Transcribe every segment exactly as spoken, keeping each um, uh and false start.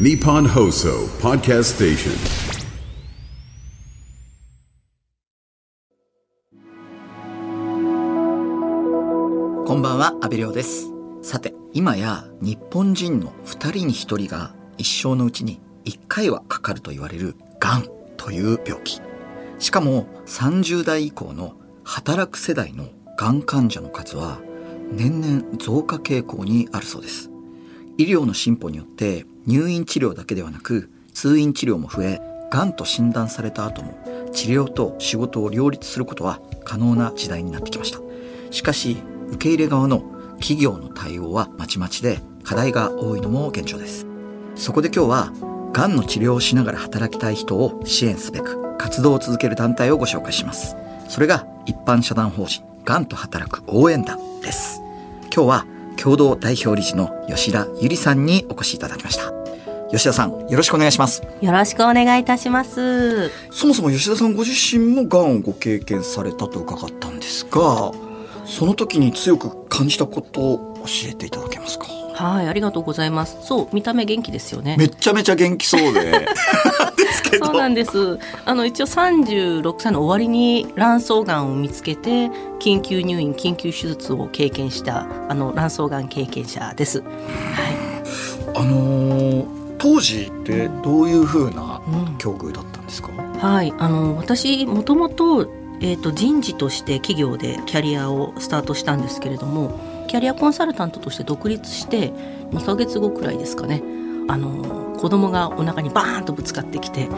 Nippon Hoso Podcast Station. Konbanwa, Abe Ryo desu. Sate、今や日本人のふたりにひとりが一生のうちにいっかいはかかると言われるがんという病気。しかもさんじゅう代以降の働く世代のがん患者の数は年々増加傾向にあるそうです。医療の進歩によって入院治療だけではなく通院治療も増え、がんと診断された後も治療と仕事を両立することは可能な時代になってきました。しかし受け入れ側の企業の対応はまちまちで、課題が多いのも現状です。そこで今日はがんの治療をしながら働きたい人を支援すべく活動を続ける団体をご紹介します。それが一般社団法人がんと働く応援団です。今日は共同代表理事の吉田由里さんにお越しいただきました。吉田さん、よろしくお願いします。よろしくお願いいたします。そもそも吉田さんご自身もがんをご経験されたと伺ったんですが、その時に強く感じたことを教えていただけますか？はい、ありがとうございます。そう、見た目元気ですよね。めちゃめちゃ元気そうでですけど、そうなんです。あの一応さんじゅうろくさいの終わりに卵巣がんを見つけて、緊急入院緊急手術を経験したあの卵巣がん経験者です。はい。あのー、当時ってどういう風な境遇だったんですか？うん、はい、あのー、私もともとえーと、人事として企業でキャリアをスタートしたんですけれども、キャリアコンサルタントとして独立してにかげつごくらいですかね、あの子供がお腹にバーンとぶつかってきて、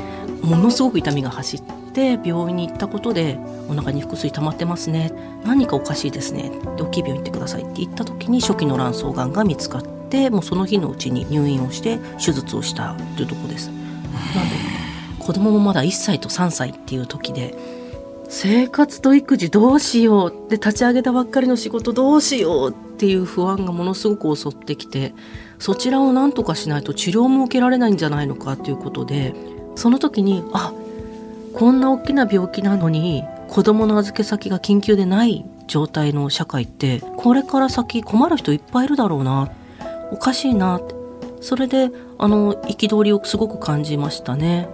ものすごく痛みが走って病院に行ったことで、お腹に腹水溜まってますね、何かおかしいですね、大きい病院行ってくださいって言った時に初期の卵巣がんが見つかって、もうその日のうちに入院をして手術をしたというところです。なので子供もまだいっさいとさんさいっていう時で、生活と育児どうしようで、立ち上げたばっかりの仕事どうしようっていう不安がものすごく襲ってきて、そちらを何とかしないと治療も受けられないんじゃないのかということで、その時にあ、こんな大きな病気なのに子供の預け先が緊急でない状態の社会って、これから先困る人いっぱいいるだろうな、おかしいなって、それであの憤りをすごく感じましたね。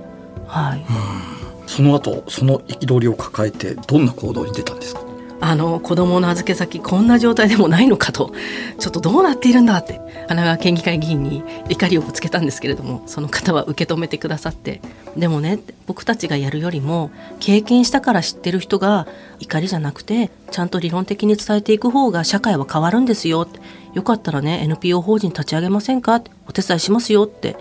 はい。その後、その憤りを抱えてどんな行動に出たんですか？あの子供の預け先こんな状態でもないのかと、ちょっとどうなっているんだって神奈川県議会議員に怒りをぶつけたんですけれども、その方は受け止めてくださって、でもね、僕たちがやるよりも経験したから知ってる人が怒りじゃなくてちゃんと理論的に伝えていく方が社会は変わるんですよって、よかったらね エヌピーオー 法人立ち上げませんかって、お手伝いしますよって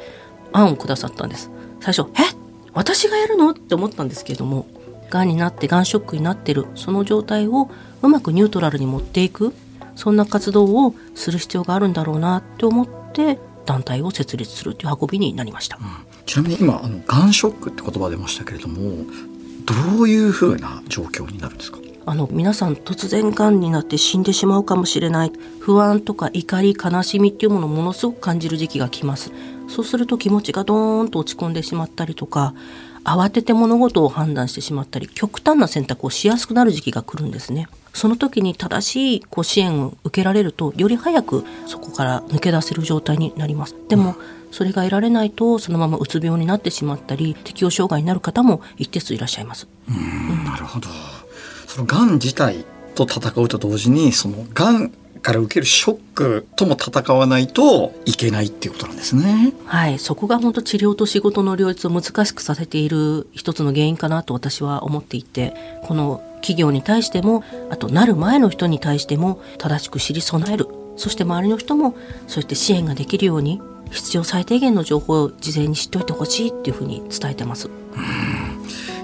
案をくださったんです。最初えっ私がやるのって思ったんですけれども、がんになってがんショックになっているその状態をうまくニュートラルに持っていく、そんな活動をする必要があるんだろうなって思って団体を設立するという運びになりました。うん、ちなみに今あのがんショックって言葉出ましたけれども、どういうふうな状況になるんですか？あの皆さん突然がんになって死んでしまうかもしれない不安とか怒り悲しみっていうものをものすごく感じる時期が来ます。そうすると気持ちがドーンと落ち込んでしまったりとか、慌てて物事を判断してしまったり、極端な選択をしやすくなる時期が来るんですね。その時に正しいこう支援を受けられると、より早くそこから抜け出せる状態になります。でも、うん、それが得られないとそのままうつ病になってしまったり、適応障害になる方も一定数いらっしゃいます。うーん、うん、なるほど。そのがん自体と戦うと同時に、そのがんから受けるショックとも戦わないといけないっていうことなんですね。はい、そこが本当治療と仕事の両立を難しくさせている一つの原因かなと私は思っていて、この企業に対しても、あとなる前の人に対しても正しく知り備える、そして周りの人もそうやって支援ができるように必要最低限の情報を事前に知っておいてほしいっていうふうに伝えてます。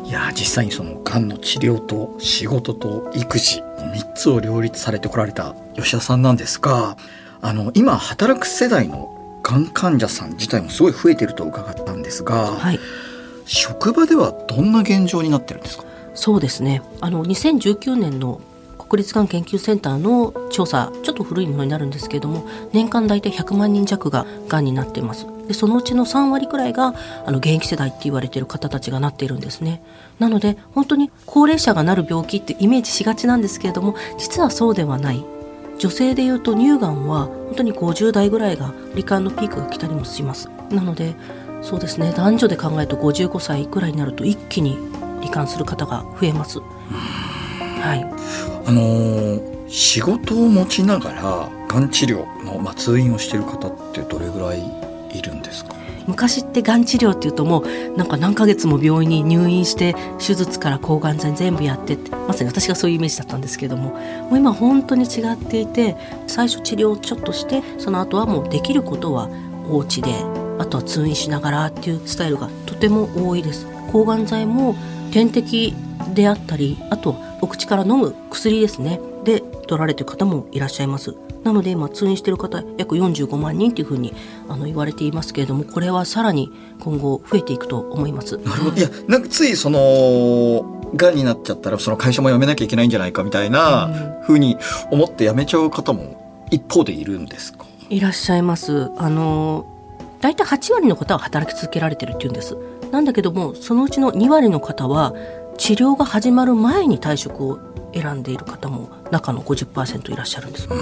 いや、実際にそのがんの治療と仕事と育児みっつを両立されてこられた吉田さんなんですが、あの今働く世代のがん患者さん自体もすごい増えていると伺ったんですが、はい、職場ではどんな現状になってるんですか？そうですね、あのにせんじゅうきゅうねんの国立がん研究センターの調査、ちょっと古いものになるんですけれども、年間大体ひゃくまんにん弱ががんになっています。でそのうちのさんわりくらいがあの現役世代って言われている方たちがなっているんですね。なので本当に高齢者がなる病気ってイメージしがちなんですけれども、実はそうではない。女性でいうと乳がんは本当にごじゅうだいぐらいが罹患のピークが来たりもします。なのでそうですね、男女で考えるとごじゅうごさいくらいになると一気に罹患する方が増えます。はい、あのー、仕事を持ちながらがん治療の、まあ、通院をしている方ってどれぐらいいるんですか？昔ってがん治療っていうともうなんか何ヶ月も病院に入院して手術から抗がん剤全部やってってまさに私がそういうイメージだったんですけども、もう今本当に違っていて、最初治療をちょっとしてその後はもうできることはお家であとは通院しながらっていうスタイルがとても多いです。抗がん剤も点滴であったり、あとお口から飲む薬ですねで取られている方もいらっしゃいます。なので今通院している方約よんじゅうごまんにんというふうにあの言われていますけれども、これはさらに今後増えていくと思います。なるほど。いやなんかついそのがんになっちゃったらその会社も辞めなきゃいけないんじゃないかみたいなふうに思って辞めちゃう方も一方でいるんですか？いらっしゃいます。あのだいたいはちわりの方は働き続けられてるっていうんです。なんだけどもそのうちのにわりの方は治療が始まる前に退職を選んでいる方も中の ごじゅっパーセント いらっしゃるんです。うー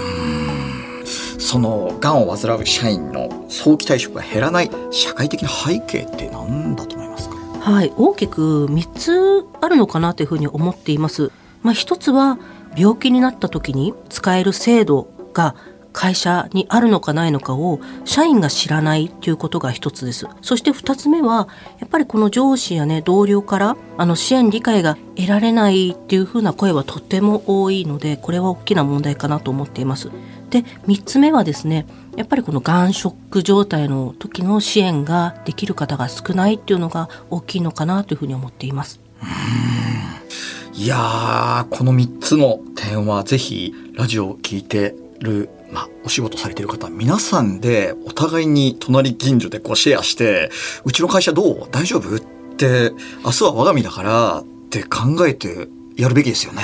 ん、そのがんを患う社員の早期退職が減らない社会的な背景って何だと思いますか？はい、大きくみっつあるのかなというふうに思っています。まあ、ひとつは病気になった時に使える制度が会社にあるのかないのかを社員が知らないということが一つです。そして二つ目はやっぱりこの上司やね同僚からあの支援理解が得られないっていうふうな声はとても多いので、これは大きな問題かなと思っています。で三つ目はですね、やっぱりこのがんショック状態の時の支援ができる方が少ないっていうのが大きいのかなというふうに思っています。うーん、いやーこのみっつの点はぜひラジオを聞いてるまあ、お仕事されている方皆さんでお互いに隣近所でこうシェアして、うちの会社どう大丈夫って明日は我が身だからって考えてやるべきですよね。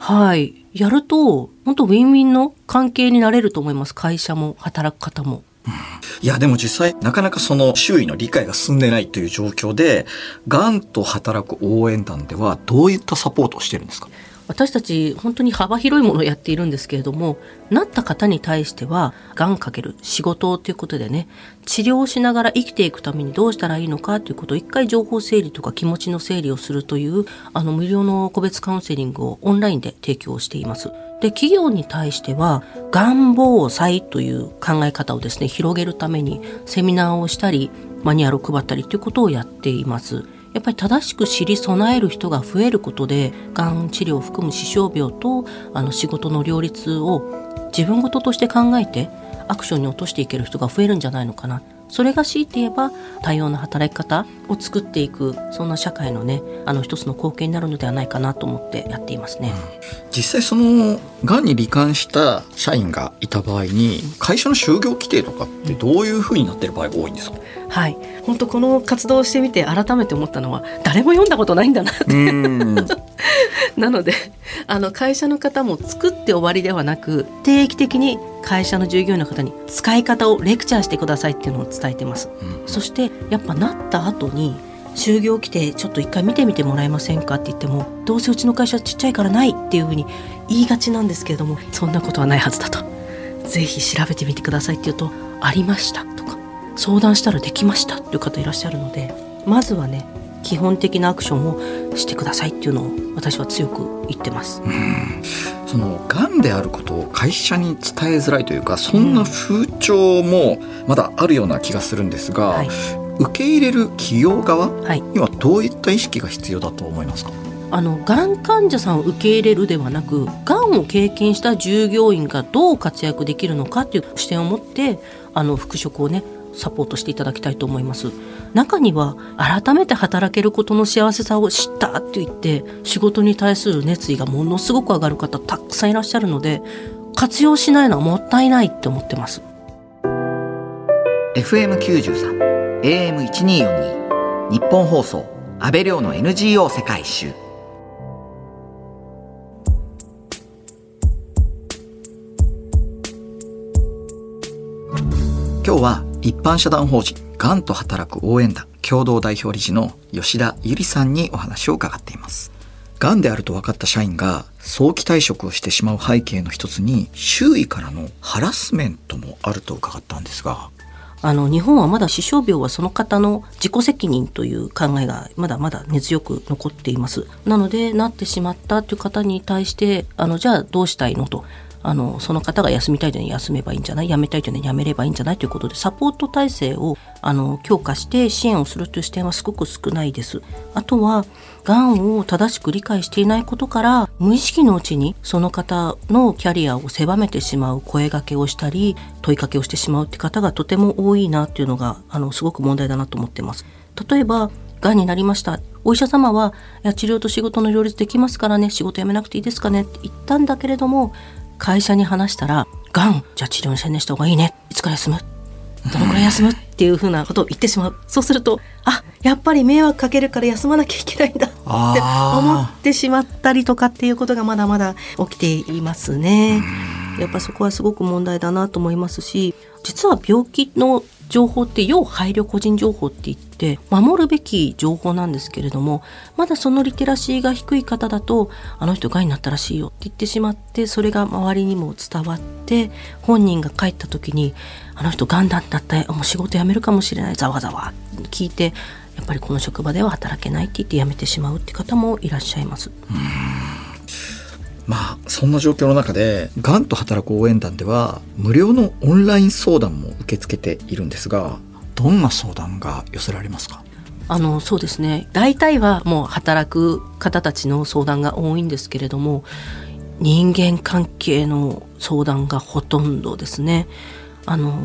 はい、やると本当ウィンウィンの関係になれると思います。会社も働く方も、うん、いやでも実際なかなかその周囲の理解が進んでないという状況で、がんと働く応援団ではどういったサポートをしてるんですか？私たち本当に幅広いものをやっているんですけれども、なった方に対してはがんかける仕事ということでね、治療をしながら生きていくためにどうしたらいいのかということを一回情報整理とか気持ちの整理をするというあの無料の個別カウンセリングをオンラインで提供しています。で企業に対してはがん防災という考え方をですね広げるためにセミナーをしたりマニュアルを配ったりということをやっています。やっぱり正しく知り備える人が増えることで、がん治療を含む死傷病とあの仕事の両立を自分事として考えてアクションに落としていける人が増えるんじゃないのかな。それが強いて言えば多様な働き方を作っていく、そんな社会のねあの一つの貢献になるのではないかなと思ってやっていますね。うん、実際そのがんに罹患した社員がいた場合に会社の就業規定とかってどういうふうになっている場合が多いんですか？うん、はい、本当この活動をしてみて改めて思ったのは誰も読んだことないんだなってうんなのであの会社の方も作って終わりではなく定期的に会社の従業員の方に使い方をレクチャーしてくださいっていうのを伝えてます。うん、そしてやっぱなった後に就業規定ちょっと一回見てみてもらえませんかって言っても、どうせうちの会社ちっちゃいからないっていうふうに言いがちなんですけれども、そんなことはないはずだと、ぜひ調べてみてくださいって言うとありましたとか相談したらできましたっていう方いらっしゃるので、まずはね基本的なアクションをしてくださいっていうのを私は強く言ってます。うん、そのがんであることを会社に伝えづらいというかそんな風潮もまだあるような気がするんですが、うんはい、受け入れる企業側にはどういった意識が必要だと思いますか？はい、あのがん患者さんを受け入れるではなく、がんを経験した従業員がどう活躍できるのかという視点を持ってあの復職をねサポートしていただきたいと思います。中には改めて働けることの幸せさを知ったって言って仕事に対する熱意がものすごく上がる方たくさんいらっしゃるので、活用しないのはもったいないって思ってます。 エフエムきゅうじゅうさん エーエムせんにひゃくよんじゅうに 日本放送安倍亮の エヌジーオー 世界一周。今日は一般社団法人がんと働く応援団共同代表理事の吉田ゆりさんにお話を伺っています。がんであると分かった社員が早期退職をしてしまう背景の一つに周囲からのハラスメントもあると伺ったんですが、あの日本はまだ歯周病はその方の自己責任という考えがまだまだ根強く残っています。なのでなってしまったという方に対してあのじゃあどうしたいのと、あのその方が休みたいというのは休めばいいんじゃない、やめたいというのはやめればいいんじゃないということでサポート体制をあの強化して支援をするという視点はすごく少ないです。あとはがんを正しく理解していないことから無意識のうちにその方のキャリアを狭めてしまう声掛けをしたり問いかけをしてしまうという方がとても多いなというのがあのすごく問題だなと思っています。例えばがんになりました、お医者様は治療と仕事の両立できますからね、仕事辞めなくていいですかねって言ったんだけれども、会社に話したらがんじゃあ治療に専念した方がいいね、いつから休む、どのくらい休むっていうふうなことを言ってしまう。そうするとあやっぱり迷惑かけるから休まなきゃいけないんだって思ってしまったりとかっていうことがまだまだ起きていますね。やっぱそこはすごく問題だなと思いますし、実は病気の情報って要配慮個人情報って言って守るべき情報なんですけれども、まだそのリテラシーが低い方だとあの人がんになったらしいよって言ってしまってそれが周りにも伝わって本人が帰った時にあの人がんだったってもう仕事辞めるかもしれないざわざわ聞いてやっぱりこの職場では働けないって言って辞めてしまうって方もいらっしゃいます。うーんまあ、そんな状況の中でがんと働く応援団では無料のオンライン相談も受け付けているんですが、どんな相談が寄せられますか？あのそうですね、大体はもう働く方たちの相談が多いんですけれども、人間関係の相談がほとんどですね。あの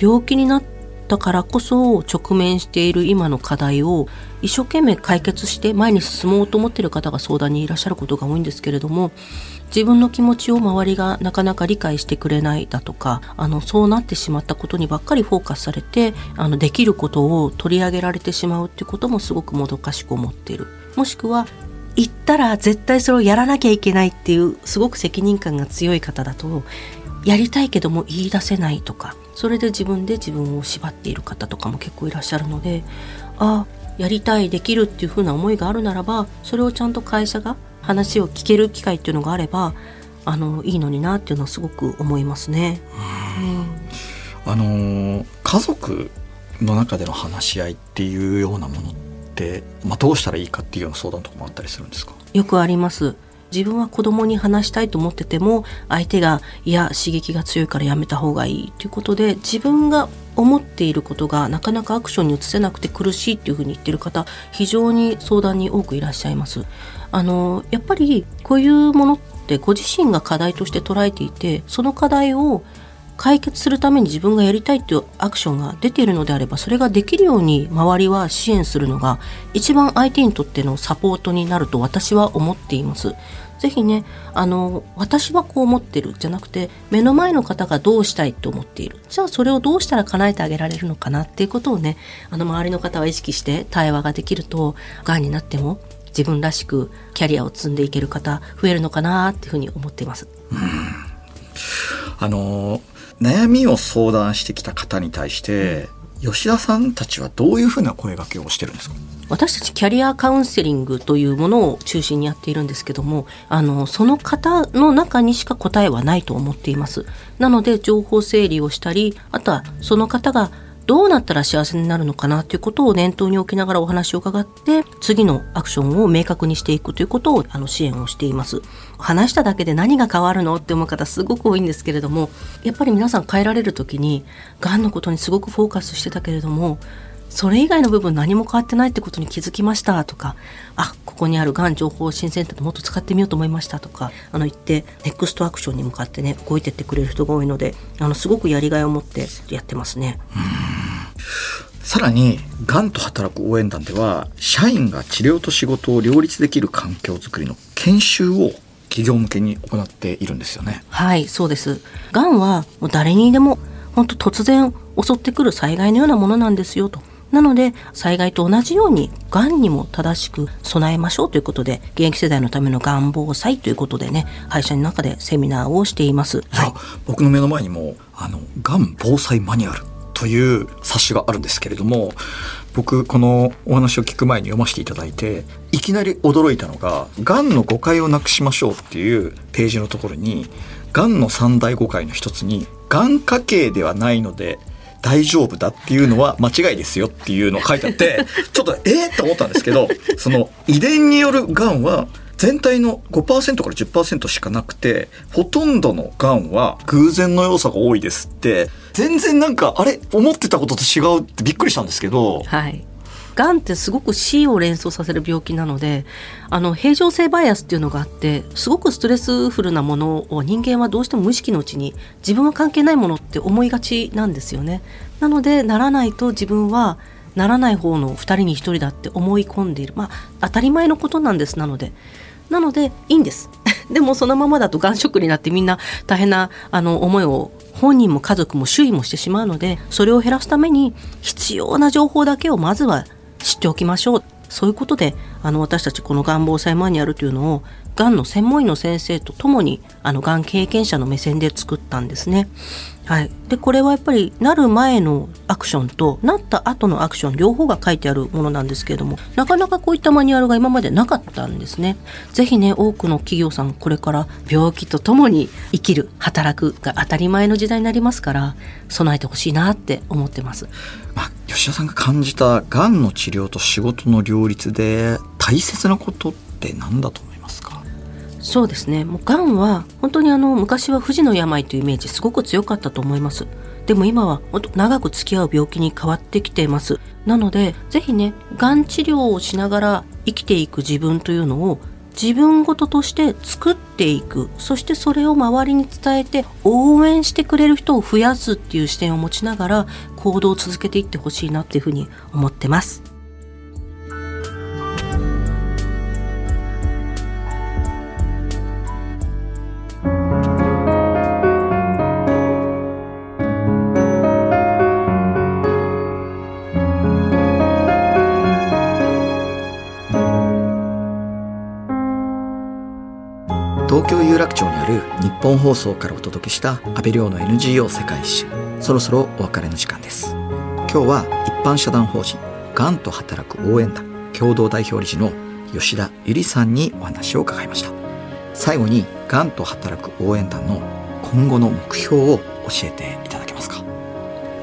病気になったからこそ直面している今の課題を一生懸命解決して前に進もうと思っている方が相談にいらっしゃることが多いんですけれども、自分の気持ちを周りがなかなか理解してくれないだとか、あのそうなってしまったことにばっかりフォーカスされてあのできることを取り上げられてしまうっていうこともすごくもどかしく思っている、もしくは言ったら絶対それをやらなきゃいけないっていうすごく責任感が強い方だとやりたいけども言い出せないとか、それで自分で自分を縛っている方とかも結構いらっしゃるので、ああやりたいできるっていう風な思いがあるならばそれをちゃんと会社が話を聞ける機会っていうのがあればあのいいのになっていうのはすごく思いますね。うん、あの家族の中での話し合いっていうようなものって、まあ、どうしたらいいかっていうような相談とかもあったりするんですか？よくあります。自分は子供に話したいと思ってても相手がいや刺激が強いからやめた方がいいということで自分が思っていることがなかなかアクションに移せなくて苦しいっていうふうに言ってる方非常に相談に多くいらっしゃいます。あのやっぱりこういうものってご自身が課題として捉えていてその課題を解決するために自分がやりたいっていうアクションが出ているのであればそれができるように周りは支援するのが一番相手にとってのサポートになると私は思っています。ぜひね、あの私はこう思ってるじゃなくて目の前の方がどうしたいと思っている、じゃあそれをどうしたら叶えてあげられるのかなっていうことをね、あの周りの方は意識して対話ができるとがんになっても自分らしくキャリアを積んでいける方増えるのかなっていうふうに思っています。うん、あの悩みを相談してきた方に対して、うん、吉田さんたちはどういうふうな声掛けをしてるんですか？私たちキャリアカウンセリングというものを中心にやっているんですけども、あのその方の中にしか答えはないと思っています。なので情報整理をしたり、あとはその方がどうなったら幸せになるのかなということを念頭に置きながらお話を伺って次のアクションを明確にしていくということをあの支援をしています。話しただけで何が変わるのって思う方すごく多いんですけれども、やっぱり皆さん変えられる時にがんのことにすごくフォーカスしてたけれどもそれ以外の部分何も変わってないってことに気づきましたとか、あ、ここにあるがん情報新センターでもっと使ってみようと思いましたとかあの言ってネクストアクションに向かってね動いてってくれる人が多いのであのすごくやりがいを持ってやってますね。うん、さらにがんと働く応援団では社員が治療と仕事を両立できる環境づくりの研修を企業向けに行っているんですよね。はい、そうです。がんはもう誰にでも本当突然襲ってくる災害のようなものなんですよと。なので災害と同じようにがんにも正しく備えましょうということで現役世代のためのがん防災ということでね、会社の中でセミナーをしています。いや、はい、僕の目の前にもあのがん防災マニュアルという冊子があるんですけれども、僕このお話を聞く前に読ませていただいていきなり驚いたのががんの誤解をなくしましょうっていうページのところにがんの三大誤解の一つにがん家系ではないので大丈夫だっていうのは間違いですよっていうのを書いてあってちょっとえーって思ったんですけど、その遺伝によるがんは全体の ごパーセント から じゅっパーセント しかなくて、ほとんどのがんは偶然の要素が多いですって、全然なんかあれ思ってたことと違うってびっくりしたんですけど、はい、がんってすごく死を連想させる病気なので、あの平常性バイアスっていうのがあって、すごくストレスフルなものを人間はどうしても無意識のうちに自分は関係ないものって思いがちなんですよね。なのでならないと自分はならない方のふたりにひとりだって思い込んでいる、まあ当たり前のことなんです。なのでなのでいいんですでもそのままだとがんショックになってみんな大変なあの思いを本人も家族も周囲もしてしまうので、それを減らすために必要な情報だけをまずは知っておきましょう。そういうことであの私たちこのがん防災マニュアルというのをがんの専門医の先生とともにあのがん経験者の目線で作ったんですね、はい、でこれはやっぱりなる前のアクションとなった後のアクション両方が書いてあるものなんですけれども、なかなかこういったマニュアルが今までなかったんですね。ぜひね、多くの企業さんこれから病気とともに生きる働くが当たり前の時代になりますから備えてほしいなって思ってます。まあ吉田さんが感じたがんの治療と仕事の両立で大切なことって何だと思いますか？そうですね、もうがんは本当にあの昔は不治の病というイメージすごく強かったと思います。でも今は本当長く付き合う病気に変わってきています。なのでぜひね、がん治療をしながら生きていく自分というのを自分事として作っていく、そしてそれを周りに伝えて応援してくれる人を増やすっていう視点を持ちながら行動を続けていってほしいなっていうふうに思ってます。日本放送からお届けした安倍亮の エヌジーオー 世界一周、そろそろお別れの時間です。今日は一般社団法人がんと働く応援団共同代表理事の吉田ゆりさんにお話を伺いました。最後にがんと働く応援団の今後の目標を教えていただけますか？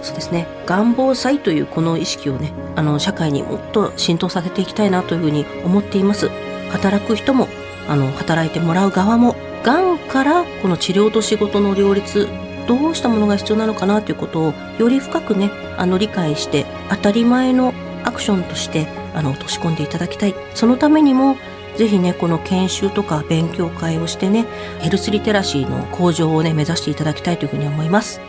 そうですね、がん防災というこの意識をね、あの社会にもっと浸透させていきたいなというふうに思っています。働く人もあの働いてもらう側もがんからこの治療と仕事の両立、どうしたものが必要なのかなということをより深くね、あの理解して当たり前のアクションとしてあの落とし込んでいただきたい。そのためにもぜひね、この研修とか勉強会をしてね、ヘルスリテラシーの向上をね目指していただきたいというふうに思います。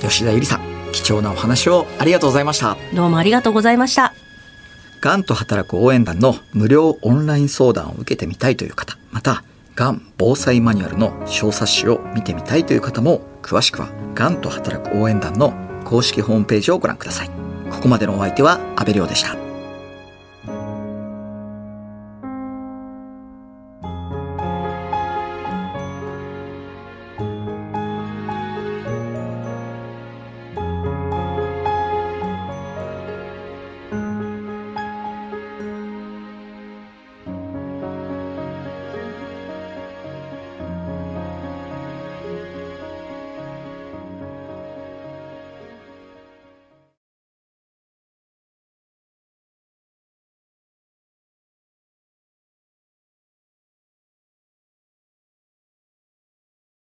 吉田ゆりさん、貴重なお話をありがとうございました。どうもありがとうございました。がんと働く応援団の無料オンライン相談を受けてみたいという方、またがん防災マニュアルの小冊子を見てみたいという方も、詳しくはがんと働く応援団の公式ホームページをご覧ください。ここまでのお相手は安倍亮でした。